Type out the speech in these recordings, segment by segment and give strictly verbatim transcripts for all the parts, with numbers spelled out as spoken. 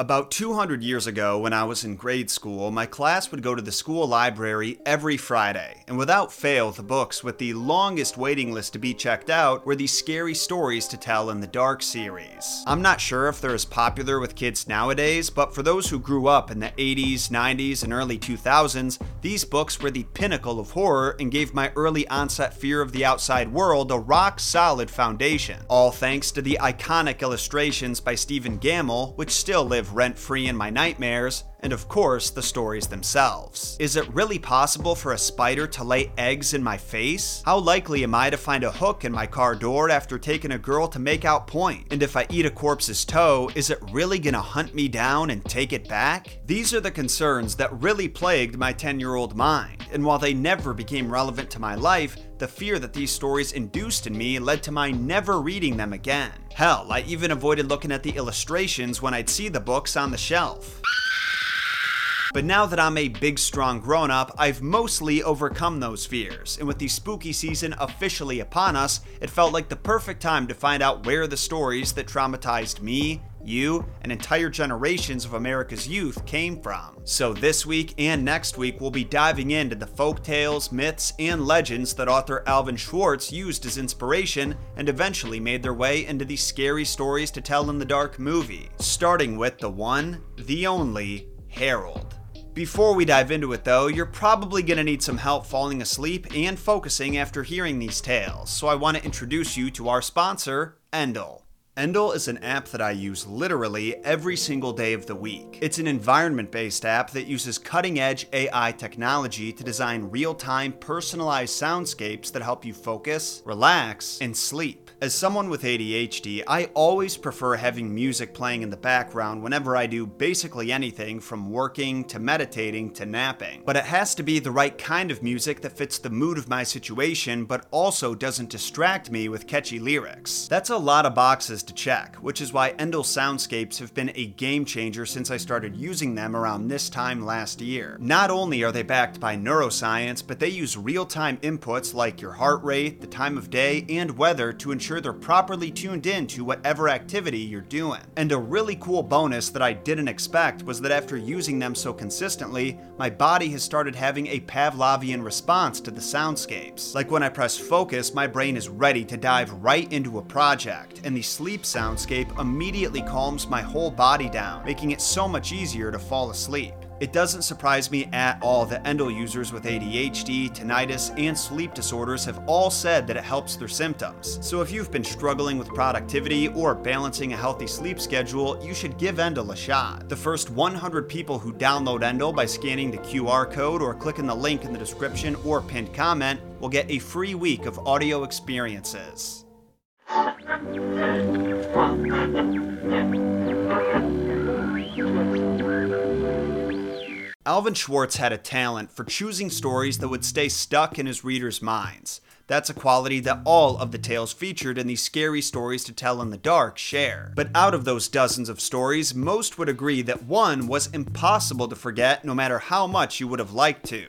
About two hundred years ago, when I was in grade school, my class would go to the school library every Friday, and without fail, the books with the longest waiting list to be checked out were the Scary Stories to Tell in the Dark series. I'm not sure if they're as popular with kids nowadays, but for those who grew up in the eighties, nineties, and early two thousands, these books were the pinnacle of horror and gave my early onset fear of the outside world a rock-solid foundation, all thanks to the iconic illustrations by Stephen Gammell, which still live rent-free in my nightmares, and of course, the stories themselves. Is it really possible for a spider to lay eggs in my face? How likely am I to find a hook in my car door after taking a girl to make out point? And if I eat a corpse's toe, is it really gonna hunt me down and take it back? These are the concerns that really plagued my ten-year-old mind, and while they never became relevant to my life, the fear that these stories induced in me led to my never reading them again. Hell, I even avoided looking at the illustrations when I'd see the books on the shelf. But now that I'm a big, strong grown-up, I've mostly overcome those fears, and with the spooky season officially upon us, it felt like the perfect time to find out where the stories that traumatized me, you, and entire generations of America's youth came from. So this week and next week, we'll be diving into the folk tales, myths, and legends that author Alvin Schwartz used as inspiration and eventually made their way into the Scary Stories to Tell in the Dark movie, starting with the one, the only, Harold. Before we dive into it though, you're probably going to need some help falling asleep and focusing after hearing these tales, so I want to introduce you to our sponsor, Endel. Endel is an app that I use literally every single day of the week. It's an environment-based app that uses cutting-edge A I technology to design real-time, personalized soundscapes that help you focus, relax, and sleep. As someone with A D H D, I always prefer having music playing in the background whenever I do basically anything from working to meditating to napping. But it has to be the right kind of music that fits the mood of my situation but also doesn't distract me with catchy lyrics. That's a lot of boxes to check, which is why Endel soundscapes have been a game changer since I started using them around this time last year. Not only are they backed by neuroscience, but they use real-time inputs like your heart rate, the time of day, and weather to ensure they're properly tuned in to whatever activity you're doing. And a really cool bonus that I didn't expect was that after using them so consistently, my body has started having a Pavlovian response to the soundscapes. Like when I press focus, my brain is ready to dive right into a project, and the sleep soundscape immediately calms my whole body down, making it so much easier to fall asleep. It doesn't surprise me at all that Endel users with A D H D, tinnitus, and sleep disorders have all said that it helps their symptoms. So if you've been struggling with productivity or balancing a healthy sleep schedule, you should give Endel a shot. The first one hundred people who download Endel by scanning the Q R code or clicking the link in the description or pinned comment will get a free week of audio experiences. Alvin Schwartz had a talent for choosing stories that would stay stuck in his readers' minds. That's a quality that all of the tales featured in the Scary Stories to Tell in the Dark share. But out of those dozens of stories, most would agree that one was impossible to forget no matter how much you would have liked to.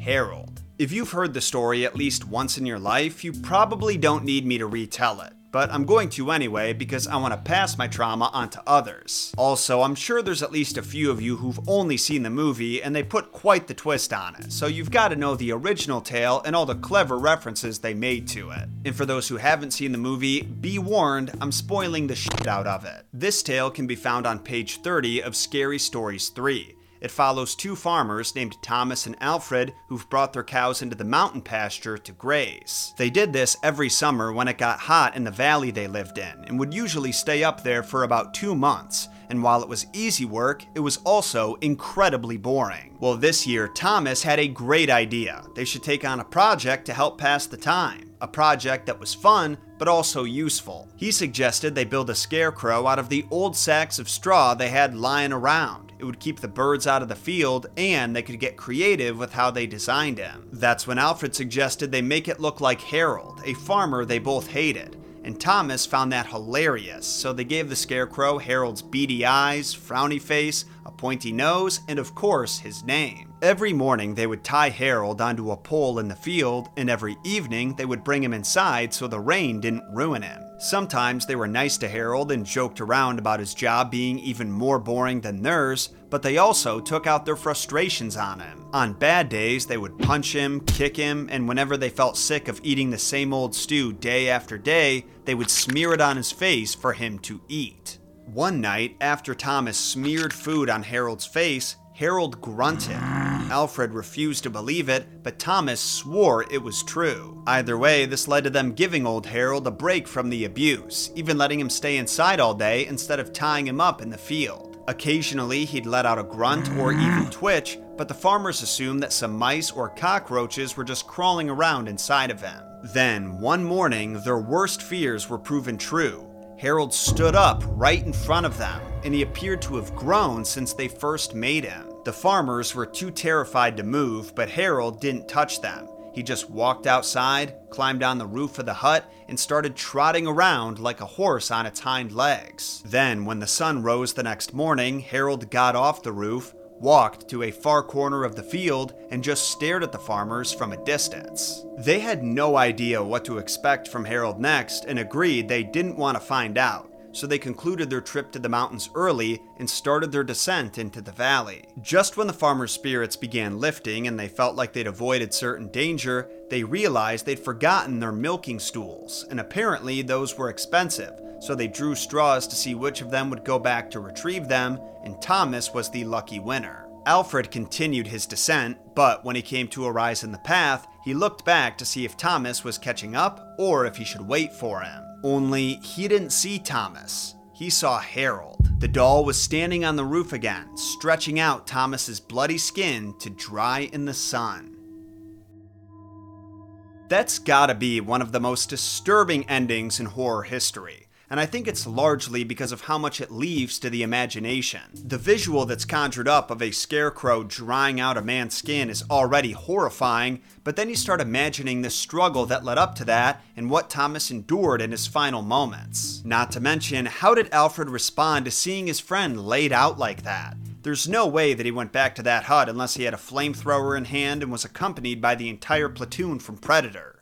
Harold. If you've heard the story at least once in your life, you probably don't need me to retell it, but I'm going to anyway because I want to pass my trauma on to others. Also, I'm sure there's at least a few of you who've only seen the movie and they put quite the twist on it, so you've got to know the original tale and all the clever references they made to it. And for those who haven't seen the movie, be warned, I'm spoiling the shit out of it. This tale can be found on page thirty of Scary Stories three. It follows two farmers named Thomas and Alfred who've brought their cows into the mountain pasture to graze. They did this every summer when it got hot in the valley they lived in, and would usually stay up there for about two months. And while it was easy work, it was also incredibly boring. Well, this year, Thomas had a great idea. They should take on a project to help pass the time. A project that was fun, but also useful. He suggested they build a scarecrow out of the old sacks of straw they had lying around. It would keep the birds out of the field, and they could get creative with how they designed him. That's when Alfred suggested they make it look like Harold, a farmer they both hated. And Thomas found that hilarious, so they gave the scarecrow Harold's beady eyes, frowny face, a pointy nose, and of course, his name. Every morning, they would tie Harold onto a pole in the field, and every evening, they would bring him inside so the rain didn't ruin him. Sometimes they were nice to Harold and joked around about his job being even more boring than theirs, but they also took out their frustrations on him. On bad days, they would punch him, kick him, and whenever they felt sick of eating the same old stew day after day, they would smear it on his face for him to eat. One night, after Thomas smeared food on Harold's face, Harold grunted. Alfred refused to believe it, but Thomas swore it was true. Either way, this led to them giving old Harold a break from the abuse, even letting him stay inside all day instead of tying him up in the field. Occasionally, he'd let out a grunt or even twitch, but the farmers assumed that some mice or cockroaches were just crawling around inside of him. Then, one morning, their worst fears were proven true. Harold stood up right in front of them, and he appeared to have grown since they first made him. The farmers were too terrified to move, but Harold didn't touch them. He just walked outside, climbed on the roof of the hut, and started trotting around like a horse on its hind legs. Then, when the sun rose the next morning, Harold got off the roof, walked to a far corner of the field, and just stared at the farmers from a distance. They had no idea what to expect from Harold next and agreed they didn't want to find out, so they concluded their trip to the mountains early and started their descent into the valley. Just when the farmers' spirits began lifting and they felt like they'd avoided certain danger, they realized they'd forgotten their milking stools, and apparently those were expensive, so they drew straws to see which of them would go back to retrieve them, and Thomas was the lucky winner. Alfred continued his descent, but when he came to a rise in the path, he looked back to see if Thomas was catching up or if he should wait for him. Only he didn't see Thomas. He saw Harold. The doll was standing on the roof again, stretching out Thomas's bloody skin to dry in the sun. That's gotta be one of the most disturbing endings in horror history, and I think it's largely because of how much it leaves to the imagination. The visual that's conjured up of a scarecrow drying out a man's skin is already horrifying, but then you start imagining the struggle that led up to that and what Thomas endured in his final moments. Not to mention, how did Alfred respond to seeing his friend laid out like that? There's no way that he went back to that hut unless he had a flamethrower in hand and was accompanied by the entire platoon from Predator.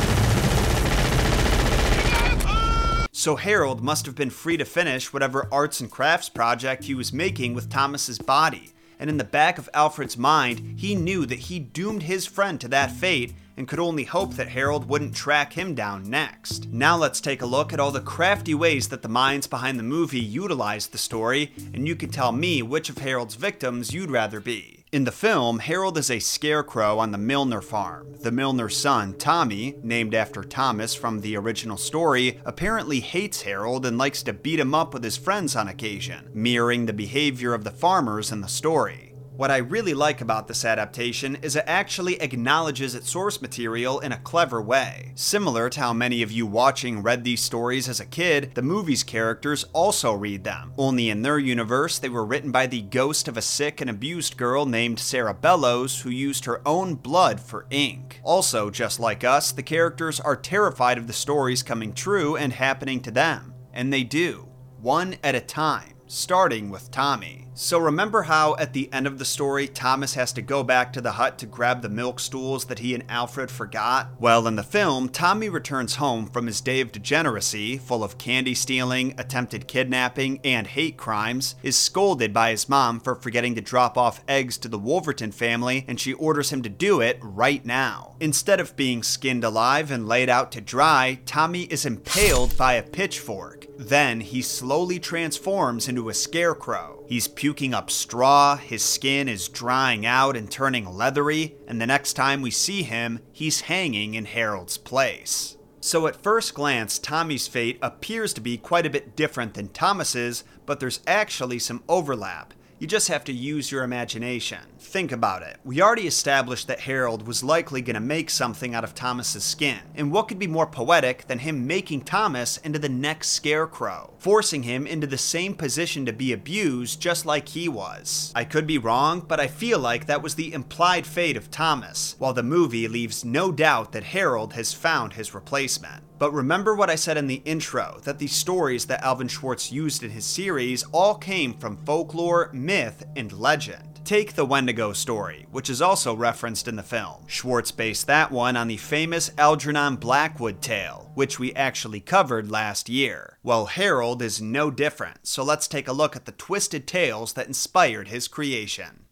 So Harold must have been free to finish whatever arts and crafts project he was making with Thomas's body, and in the back of Alfred's mind, he knew that he doomed his friend to that fate and could only hope that Harold wouldn't track him down next. Now let's take a look at all the crafty ways that the minds behind the movie utilized the story, and you can tell me which of Harold's victims you'd rather be. In the film, Harold is a scarecrow on the Milner farm. The Milner's son, Tommy, named after Thomas from the original story, apparently hates Harold and likes to beat him up with his friends on occasion, mirroring the behavior of the farmers in the story. What I really like about this adaptation is it actually acknowledges its source material in a clever way. Similar to how many of you watching read these stories as a kid, the movie's characters also read them. Only in their universe, they were written by the ghost of a sick and abused girl named Sarah Bellows, who used her own blood for ink. Also, just like us, the characters are terrified of the stories coming true and happening to them. And they do, one at a time, starting with Tommy. So remember how, at the end of the story, Thomas has to go back to the hut to grab the milk stools that he and Alfred forgot? Well, in the film, Tommy returns home from his day of degeneracy, full of candy stealing, attempted kidnapping, and hate crimes, is scolded by his mom for forgetting to drop off eggs to the Wolverton family, and she orders him to do it right now. Instead of being skinned alive and laid out to dry, Tommy is impaled by a pitchfork. Then, he slowly transforms into a scarecrow. He's puking up straw, his skin is drying out and turning leathery, and the next time we see him, he's hanging in Harold's place. So at first glance, Tommy's fate appears to be quite a bit different than Thomas's, but there's actually some overlap. You just have to use your imagination. Think about it. We already established that Harold was likely going to make something out of Thomas's skin. And what could be more poetic than him making Thomas into the next scarecrow, forcing him into the same position to be abused just like he was? I could be wrong, but I feel like that was the implied fate of Thomas, while the movie leaves no doubt that Harold has found his replacement. But remember what I said in the intro, that the stories that Alvin Schwartz used in his series all came from folklore, myth, and legend. Take the Wendigo story, which is also referenced in the film. Schwartz based that one on the famous Algernon Blackwood tale, which we actually covered last year. Well, Harold is no different, so let's take a look at the twisted tales that inspired his creation.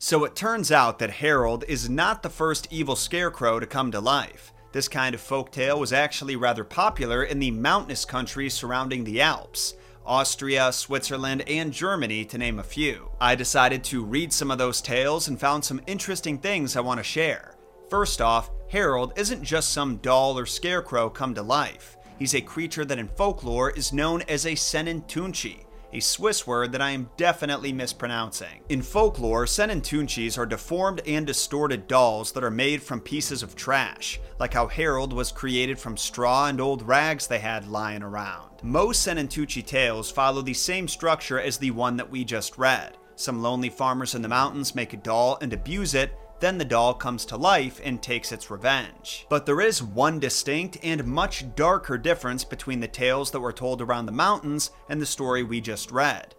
So it turns out that Harold is not the first evil scarecrow to come to life. This kind of folktale was actually rather popular in the mountainous countries surrounding the Alps, Austria, Switzerland, and Germany, to name a few. I decided to read some of those tales and found some interesting things I want to share. First off, Harold isn't just some doll or scarecrow come to life. He's a creature that in folklore is known as a Sennentuntschi, a Swiss word that I am definitely mispronouncing. In folklore, Sennentuntschis are deformed and distorted dolls that are made from pieces of trash, like how Harold was created from straw and old rags they had lying around. Most Sennentuntschi tales follow the same structure as the one that we just read. Some lonely farmers in the mountains make a doll and abuse it, then the doll comes to life and takes its revenge. But there is one distinct and much darker difference between the tales that were told around the mountains and the story we just read.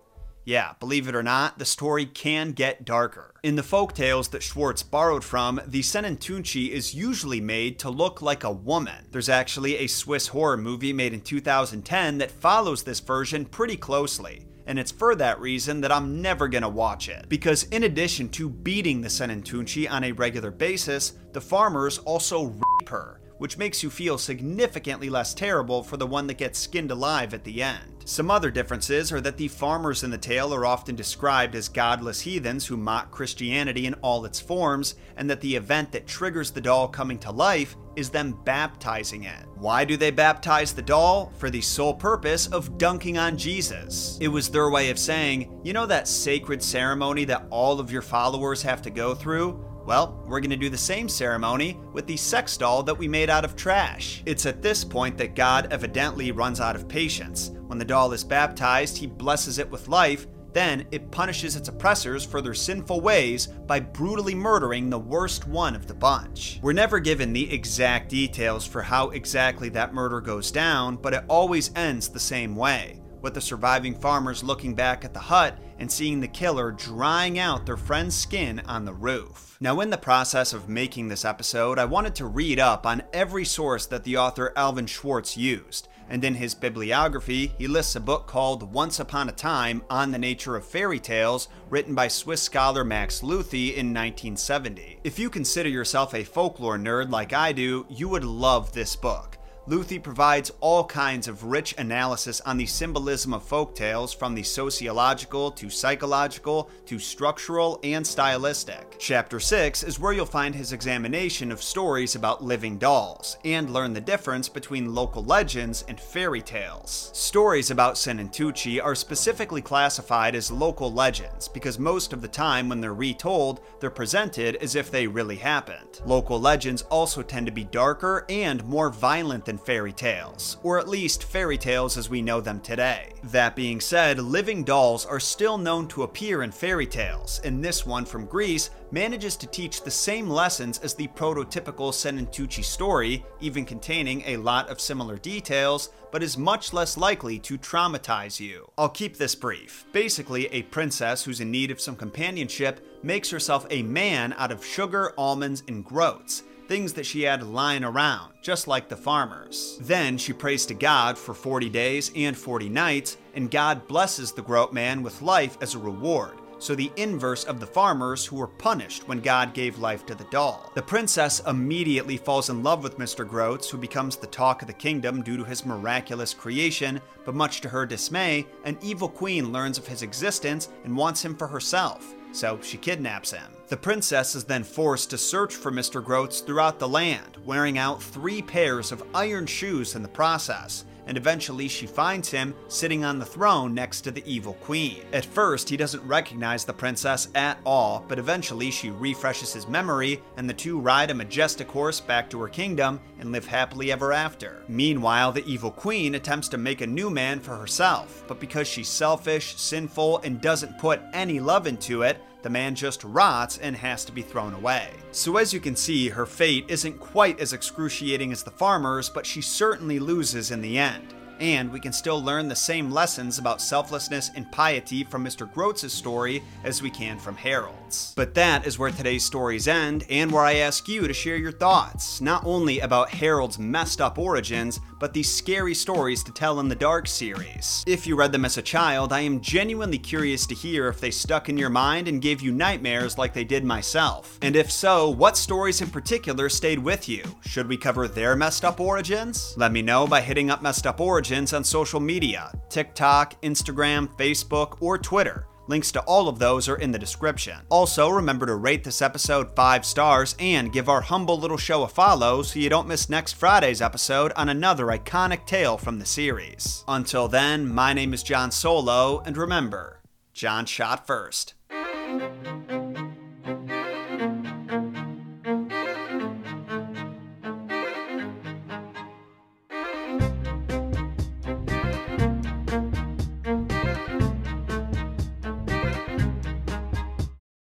Yeah, believe it or not, the story can get darker. In the folktales that Schwartz borrowed from, the Sennentuntschi is usually made to look like a woman. There's actually a Swiss horror movie made in two thousand ten that follows this version pretty closely. And it's for that reason that I'm never gonna watch it. Because in addition to beating the Sennentuntschi on a regular basis, the farmers also rape her, which makes you feel significantly less terrible for the one that gets skinned alive at the end. Some other differences are that the farmers in the tale are often described as godless heathens who mock Christianity in all its forms, and that the event that triggers the doll coming to life is them baptizing it. Why do they baptize the doll? For the sole purpose of dunking on Jesus. It was their way of saying, you know that sacred ceremony that all of your followers have to go through? Well, we're gonna do the same ceremony with the sex doll that we made out of trash. It's at this point that God evidently runs out of patience. When the doll is baptized, he blesses it with life, then it punishes its oppressors for their sinful ways by brutally murdering the worst one of the bunch. We're never given the exact details for how exactly that murder goes down, but it always ends the same way, with the surviving farmers looking back at the hut and seeing the killer drying out their friend's skin on the roof. Now, in the process of making this episode, I wanted to read up on every source that the author Alvin Schwartz used, and in his bibliography, he lists a book called Once Upon a Time on the Nature of Fairy Tales, written by Swiss scholar Max Luthi in nineteen seventy. If you consider yourself a folklore nerd like I do, you would love this book. Luthi provides all kinds of rich analysis on the symbolism of folktales, from the sociological to psychological to structural and stylistic. Chapter six is where you'll find his examination of stories about living dolls and learn the difference between local legends and fairy tales. Stories about Sennentuntschi are specifically classified as local legends because most of the time when they're retold, they're presented as if they really happened. Local legends also tend to be darker and more violent than fairy tales, or at least fairy tales as we know them today. That being said, living dolls are still known to appear in fairy tales, and this one from Greece manages to teach the same lessons as the prototypical Sennentuntschi story, even containing a lot of similar details, but is much less likely to traumatize you. I'll keep this brief. Basically, a princess who's in need of some companionship makes herself a man out of sugar, almonds, and groats, things that she had lying around, just like the farmers. Then she prays to God for forty days and forty nights, and God blesses the groat man with life as a reward, so the inverse of the farmers who were punished when God gave life to the doll. The princess immediately falls in love with Mister Groats, who becomes the talk of the kingdom due to his miraculous creation, but much to her dismay, an evil queen learns of his existence and wants him for herself, so she kidnaps him. The princess is then forced to search for Mister Groats throughout the land, wearing out three pairs of iron shoes in the process, and eventually she finds him sitting on the throne next to the evil queen. At first, he doesn't recognize the princess at all, but eventually she refreshes his memory, and the two ride a majestic horse back to her kingdom and live happily ever after. Meanwhile, the evil queen attempts to make a new man for herself, but because she's selfish, sinful, and doesn't put any love into it, the man just rots and has to be thrown away. So as you can see, her fate isn't quite as excruciating as the farmers, but she certainly loses in the end. and we can still learn the same lessons about selflessness and piety from Mister Grotz's story as we can from Harold's. But that is where today's stories end, and where I ask you to share your thoughts, not only about Harold's messed up origins, but the Scary Stories to Tell in the Dark series. If you read them as a child, I am genuinely curious to hear if they stuck in your mind and gave you nightmares like they did myself. And if so, what stories in particular stayed with you? Should we cover their messed up origins? Let me know by hitting up Messed Up Origins on social media, TikTok, Instagram, Facebook, or Twitter. Links to all of those are in the description. Also, remember to rate this episode five stars and give our humble little show a follow so you don't miss next Friday's episode on another iconic tale from the series. Until then, my name is Jon Solo, and remember, Jon shot first.